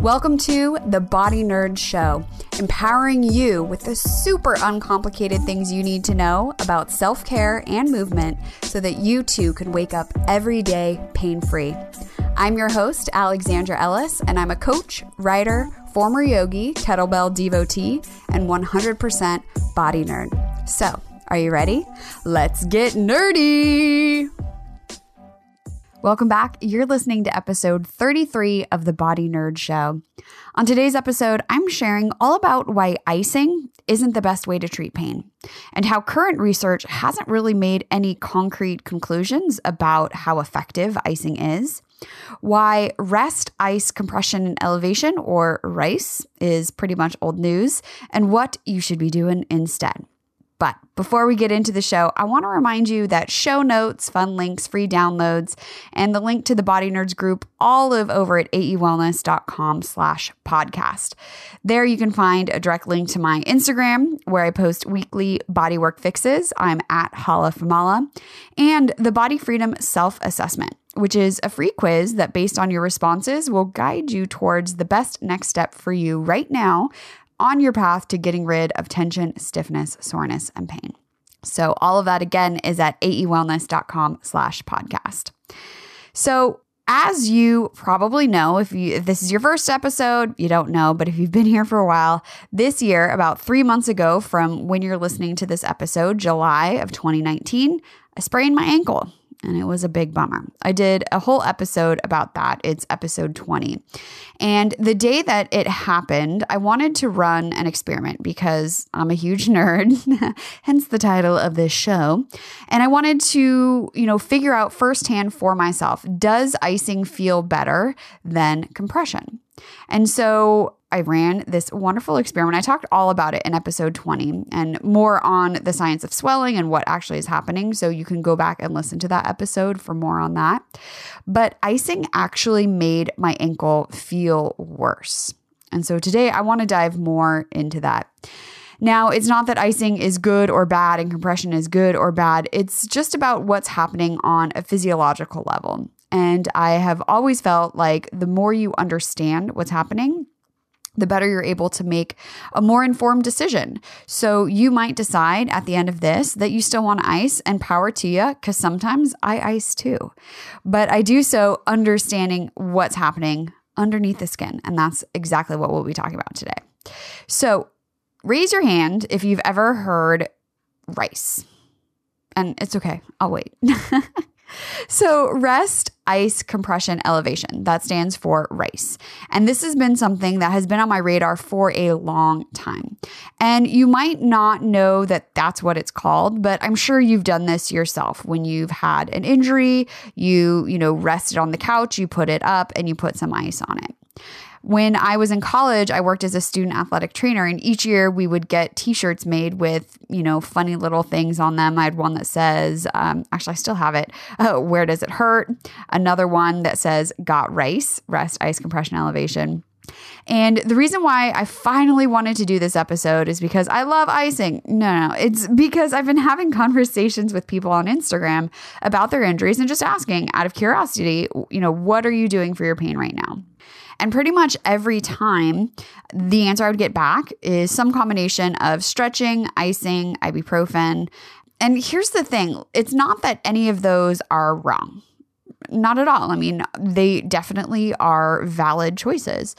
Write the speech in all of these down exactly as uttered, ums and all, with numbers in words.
Welcome to the Body Nerd Show, empowering you with the super uncomplicated things you need to know about self-care and movement so that you too can wake up every day pain-free. I'm your host, Alexandra Ellis, and I'm a coach, writer, former yogi, kettlebell devotee, and one hundred percent body nerd. So, are you ready? Let's get nerdy! Welcome back. You're listening to episode thirty-three of the Body Nerd Show. On today's episode, I'm sharing all about why icing isn't the best way to treat pain and how current research hasn't really made any concrete conclusions about how effective icing is, why rest, ice, compression, and elevation, or RICE, is pretty much old news, and what you should be doing instead. But before we get into the show, I want to remind you that show notes, fun links, free downloads, and the link to the Body Nerds group all live over at aewellness.com slash podcast. There you can find a direct link to my Instagram where I post weekly bodywork fixes. I'm at Hala Famala, and the Body Freedom Self Assessment, which is a free quiz that based on your responses will guide you towards the best next step for you right now on your path to getting rid of tension, stiffness, soreness, and pain. So all of that, again, is at aewellness.com slash podcast. So as you probably know, if, you, if this is your first episode, you don't know, but if you've been here for a while, this year, about three months ago from when you're listening to this episode, July of twenty nineteen, I sprained my ankle. And it was a big bummer. I did a whole episode about that. It's episode twenty. And the day that it happened, I wanted to run an experiment because I'm a huge nerd, hence the title of this show. And I wanted to, you know, figure out firsthand for myself, does icing feel better than compression? And so I ran this wonderful experiment. I talked all about it in episode twenty and more on the science of swelling and what actually is happening. So you can go back and listen to that episode for more on that. But icing actually made my ankle feel worse. And so today I want to dive more into that. Now, it's not that icing is good or bad and compression is good or bad. It's just about what's happening on a physiological level. And I have always felt like the more you understand what's happening, the better you're able to make a more informed decision. So you might decide at the end of this that you still want to ice, and power to you, because sometimes I ice too. But I do so understanding what's happening underneath the skin. And that's exactly what we'll be talking about today. So raise your hand if you've ever heard RICE. And it's okay. I'll wait. So rest, ice, compression, elevation. That stands for RICE. And this has been something that has been on my radar for a long time. And you might not know that that's what it's called, but I'm sure you've done this yourself. When you've had an injury, you, you know, rested on the couch, you put it up, and you put some ice on it. When I was in college, I worked as a student athletic trainer, and each year we would get t-shirts made with, you know, funny little things on them. I had one that says, um, actually I still have it, uh, where does it hurt? Another one that says, got RICE, rest, ice, compression, elevation. And the reason why I finally wanted to do this episode is because I love icing. No, no, it's because I've been having conversations with people on Instagram about their injuries and just asking out of curiosity, you know, what are you doing for your pain right now? And pretty much every time, the answer I would get back is some combination of stretching, icing, ibuprofen. And here's the thing. It's not that any of those are wrong. Not at all. I mean, they definitely are valid choices.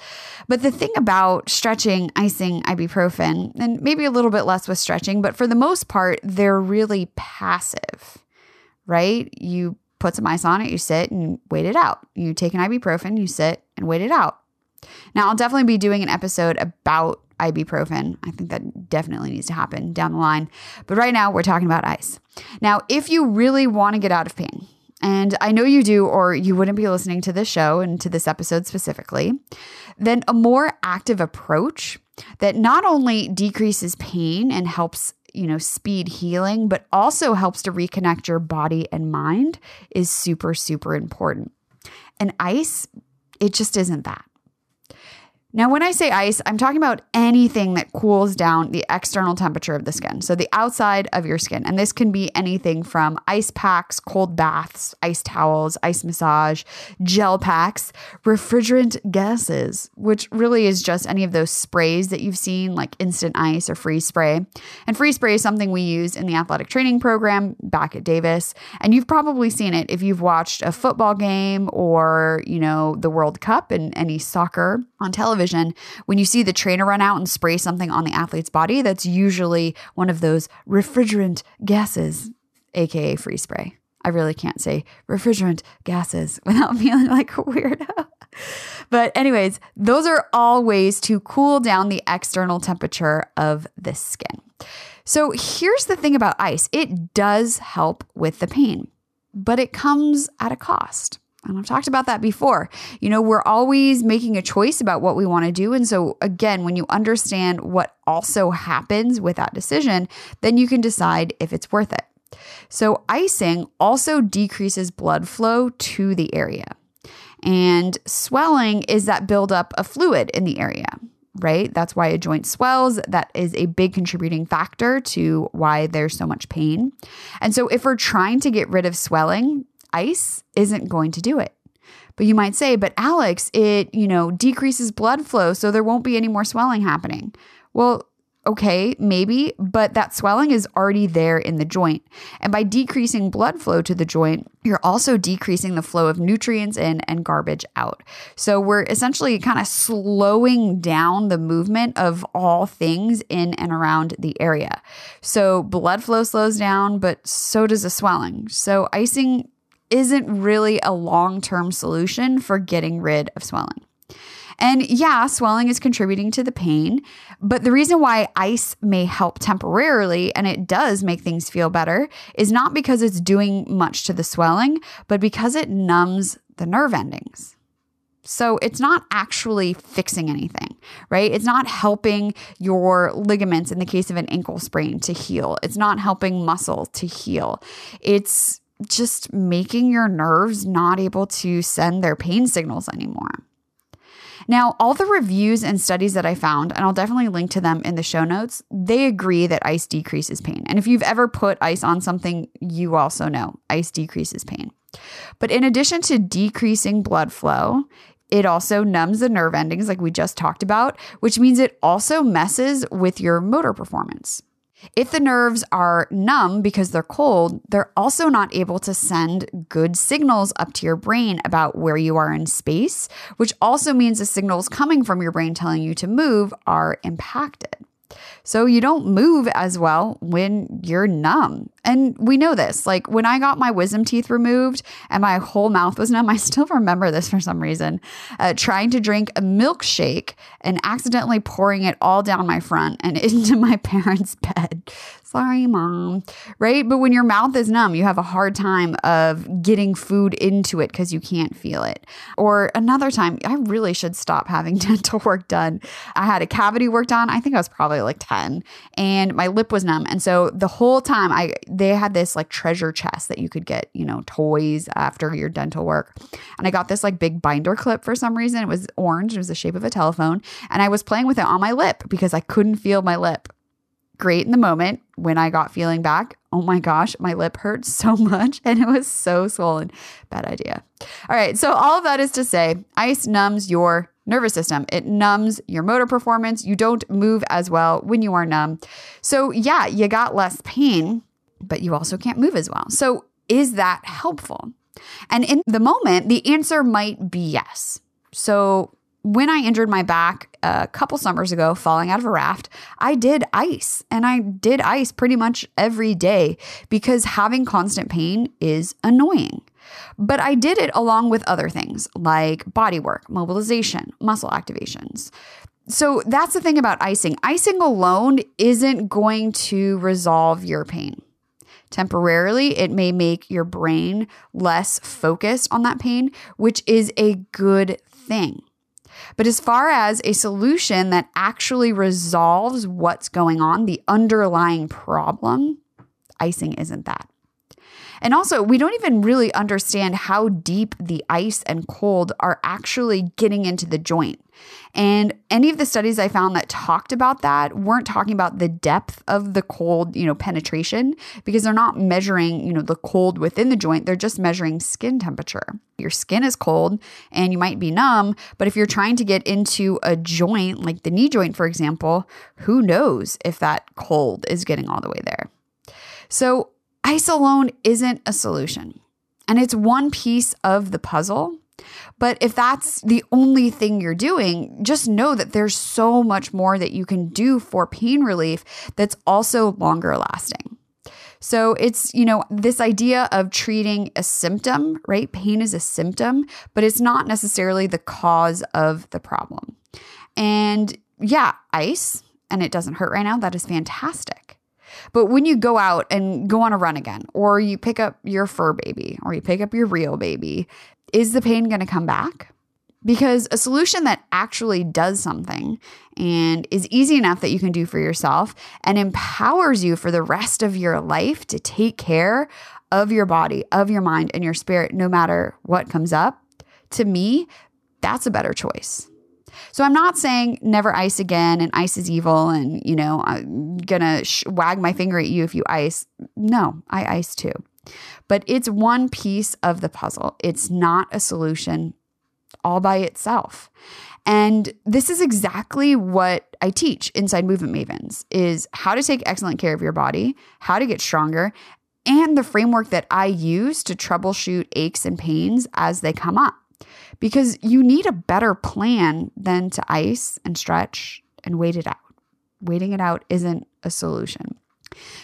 But the thing about stretching, icing, ibuprofen, and maybe a little bit less with stretching, but for the most part, they're really passive, right? You put some ice on it, you sit and wait it out. You take an ibuprofen, you sit and wait it out. Now, I'll definitely be doing an episode about ibuprofen. I think that definitely needs to happen down the line. But right now, we're talking about ice. Now, if you really want to get out of pain, and I know you do, or you wouldn't be listening to this show and to this episode specifically, then a more active approach that not only decreases pain and helps, you know, speed healing, but also helps to reconnect your body and mind is super, super important. And ice, it just isn't that. Now, when I say ice, I'm talking about anything that cools down the external temperature of the skin, so the outside of your skin. And this can be anything from ice packs, cold baths, ice towels, ice massage, gel packs, refrigerant gases, which really is just any of those sprays that you've seen, like Instant Ice or Freeze Spray. And Freeze Spray is something we use in the athletic training program back at Davis. And you've probably seen it if you've watched a football game or, you know, the World Cup and any soccer on television. When you see the trainer run out and spray something on the athlete's body, that's usually one of those refrigerant gases, aka Freeze Spray. I really can't say refrigerant gases without feeling like a weirdo. But anyways, those are all ways to cool down the external temperature of the skin. So here's the thing about ice. It does help with the pain, but it comes at a cost. And I've talked about that before. You know, we're always making a choice about what we want to do. And so again, when you understand what also happens with that decision, then you can decide if it's worth it. So icing also decreases blood flow to the area. And swelling is that buildup of fluid in the area, right? That's why a joint swells. That is a big contributing factor to why there's so much pain. And so if we're trying to get rid of swelling, ice isn't going to do it. But you might say, but Alex, it, you know, decreases blood flow, so there won't be any more swelling happening. Well, okay, maybe, but that swelling is already there in the joint. And by decreasing blood flow to the joint, you're also decreasing the flow of nutrients in and garbage out. So we're essentially kind of slowing down the movement of all things in and around the area. So blood flow slows down, but so does the swelling. So icing isn't really a long-term solution for getting rid of swelling. And yeah, swelling is contributing to the pain, but the reason why ice may help temporarily, and it does make things feel better, is not because it's doing much to the swelling, but because it numbs the nerve endings. So it's not actually fixing anything, right? It's not helping your ligaments in the case of an ankle sprain to heal. It's not helping muscle to heal. It's just making your nerves not able to send their pain signals anymore. Now, all the reviews and studies that I found, and I'll definitely link to them in the show notes, they agree that ice decreases pain. And if you've ever put ice on something, you also know ice decreases pain. But in addition to decreasing blood flow, it also numbs the nerve endings like we just talked about, which means it also messes with your motor performance. If the nerves are numb because they're cold, they're also not able to send good signals up to your brain about where you are in space, which also means the signals coming from your brain telling you to move are impacted. So you don't move as well when you're numb. And we know this, like when I got my wisdom teeth removed and my whole mouth was numb, I still remember this for some reason, uh, trying to drink a milkshake and accidentally pouring it all down my front and into my parents' bed. Sorry, mom, right? But when your mouth is numb, you have a hard time of getting food into it because you can't feel it. Or another time, I really should stop having dental work done. I had a cavity worked on. I think I was probably like ten, and my lip was numb. And so the whole time I, they had this like treasure chest that you could get, you know, toys after your dental work. And I got this like big binder clip for some reason. It was orange. It was the shape of a telephone. And I was playing with it on my lip because I couldn't feel my lip. Great in the moment. When I got feeling back, oh my gosh, my lip hurt so much and it was so swollen. Bad idea. All right. So all of that is to say, ice numbs your nervous system. It numbs your motor performance. You don't move as well when you are numb. So yeah, you got less pain, but you also can't move as well. So is that helpful? And in the moment, the answer might be yes. So when I injured my back a couple summers ago, falling out of a raft, I did ice and I did ice pretty much every day because having constant pain is annoying. But I did it along with other things like body work, mobilization, muscle activations. So that's the thing about icing. Icing alone isn't going to resolve your pain. Temporarily, it may make your brain less focused on that pain, which is a good thing. But as far as a solution that actually resolves what's going on, the underlying problem, icing isn't that. And also, we don't even really understand how deep the ice and cold are actually getting into the joint. And any of the studies I found that talked about that weren't talking about the depth of the cold, you know, penetration, because they're not measuring, you know, the cold within the joint. They're just measuring skin temperature. Your skin is cold and you might be numb, but if you're trying to get into a joint, like the knee joint, for example, who knows if that cold is getting all the way there. So ice alone isn't a solution, and it's one piece of the puzzle. But if that's the only thing you're doing, just know that there's so much more that you can do for pain relief that's also longer lasting. So it's, you know, this idea of treating a symptom, right? Pain is a symptom, but it's not necessarily the cause of the problem. And yeah, ice, and it doesn't hurt right now, that is fantastic. But when you go out and go on a run again, or you pick up your fur baby, or you pick up your real baby, is the pain going to come back? Because a solution that actually does something and is easy enough that you can do for yourself and empowers you for the rest of your life to take care of your body, of your mind, and your spirit, no matter what comes up, to me, that's a better choice. So I'm not saying never ice again and ice is evil and, you know, I'm going to sh- wag my finger at you if you ice. No, I ice too. But it's one piece of the puzzle. It's not a solution all by itself. And this is exactly what I teach inside Movement Mavens, is how to take excellent care of your body, how to get stronger, and the framework that I use to troubleshoot aches and pains as they come up. Because you need a better plan than to ice and stretch and wait it out. Waiting it out isn't a solution.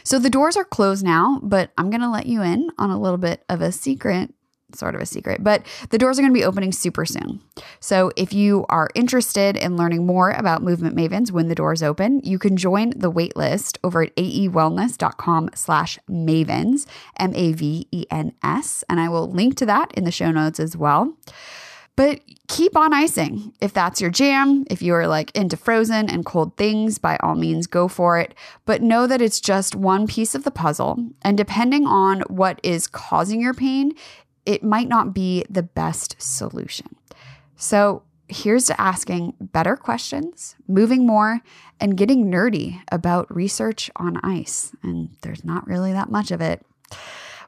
So the doors are closed now, but I'm going to let you in on a little bit of a secret, sort of a secret, but the doors are going to be opening super soon. So if you are interested in learning more about Movement Mavens when the doors open, you can join the waitlist over at aewellness.com slash mavens, M A V E N S, and I will link to that in the show notes as well. But keep on icing if that's your jam. If you are like into frozen and cold things, by all means, go for it. But know that it's just one piece of the puzzle. And depending on what is causing your pain, it might not be the best solution. So here's to asking better questions, moving more, and getting nerdy about research on ice. And there's not really that much of it.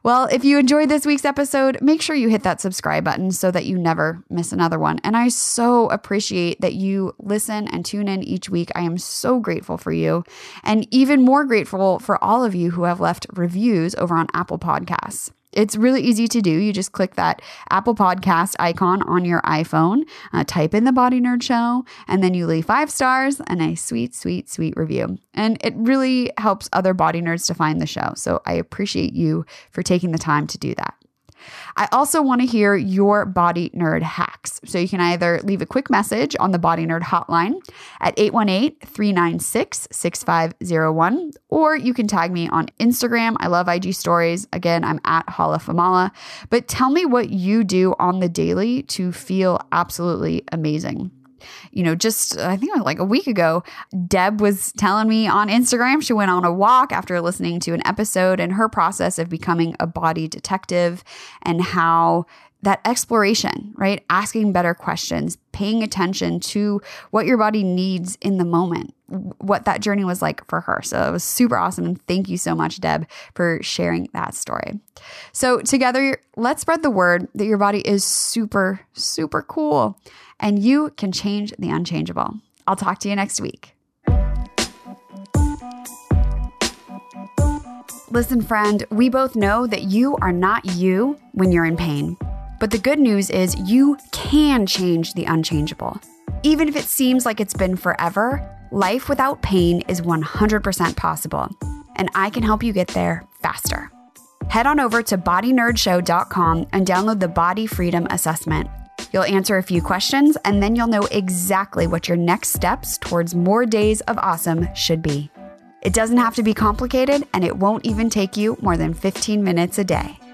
Well, if you enjoyed this week's episode, make sure you hit that subscribe button so that you never miss another one. And I so appreciate that you listen and tune in each week. I am so grateful for you, and even more grateful for all of you who have left reviews over on Apple Podcasts. It's really easy to do. You just click that Apple Podcast icon on your iPhone, uh, type in the Body Nerd Show, and then you leave five stars and a sweet, sweet, sweet review. And it really helps other body nerds to find the show. So I appreciate you for taking the time to do that. I also want to hear your body nerd hacks. So you can either leave a quick message on the Body Nerd Hotline at eight one eight, three nine six, six five zero one, or you can tag me on Instagram. I love I G stories. Again, I'm at Hala Famala. But tell me what you do on the daily to feel absolutely amazing. You know, just I think it was like a week ago, Deb was telling me on Instagram she went on a walk after listening to an episode and her process of becoming a body detective, and how that exploration, right? Asking better questions, paying attention to what your body needs in the moment, what that journey was like for her. So it was super awesome. And thank you so much, Deb, for sharing that story. So together, let's spread the word that your body is super, super cool, and you can change the unchangeable. I'll talk to you next week. Listen, friend, we both know that you are not you when you're in pain. But the good news is you can change the unchangeable. Even if it seems like it's been forever, life without pain is one hundred percent possible. And I can help you get there faster. Head on over to Body Nerd Show dot com and download the Body Freedom Assessment. You'll answer a few questions, and then you'll know exactly what your next steps towards more days of awesome should be. It doesn't have to be complicated, and it won't even take you more than fifteen minutes a day.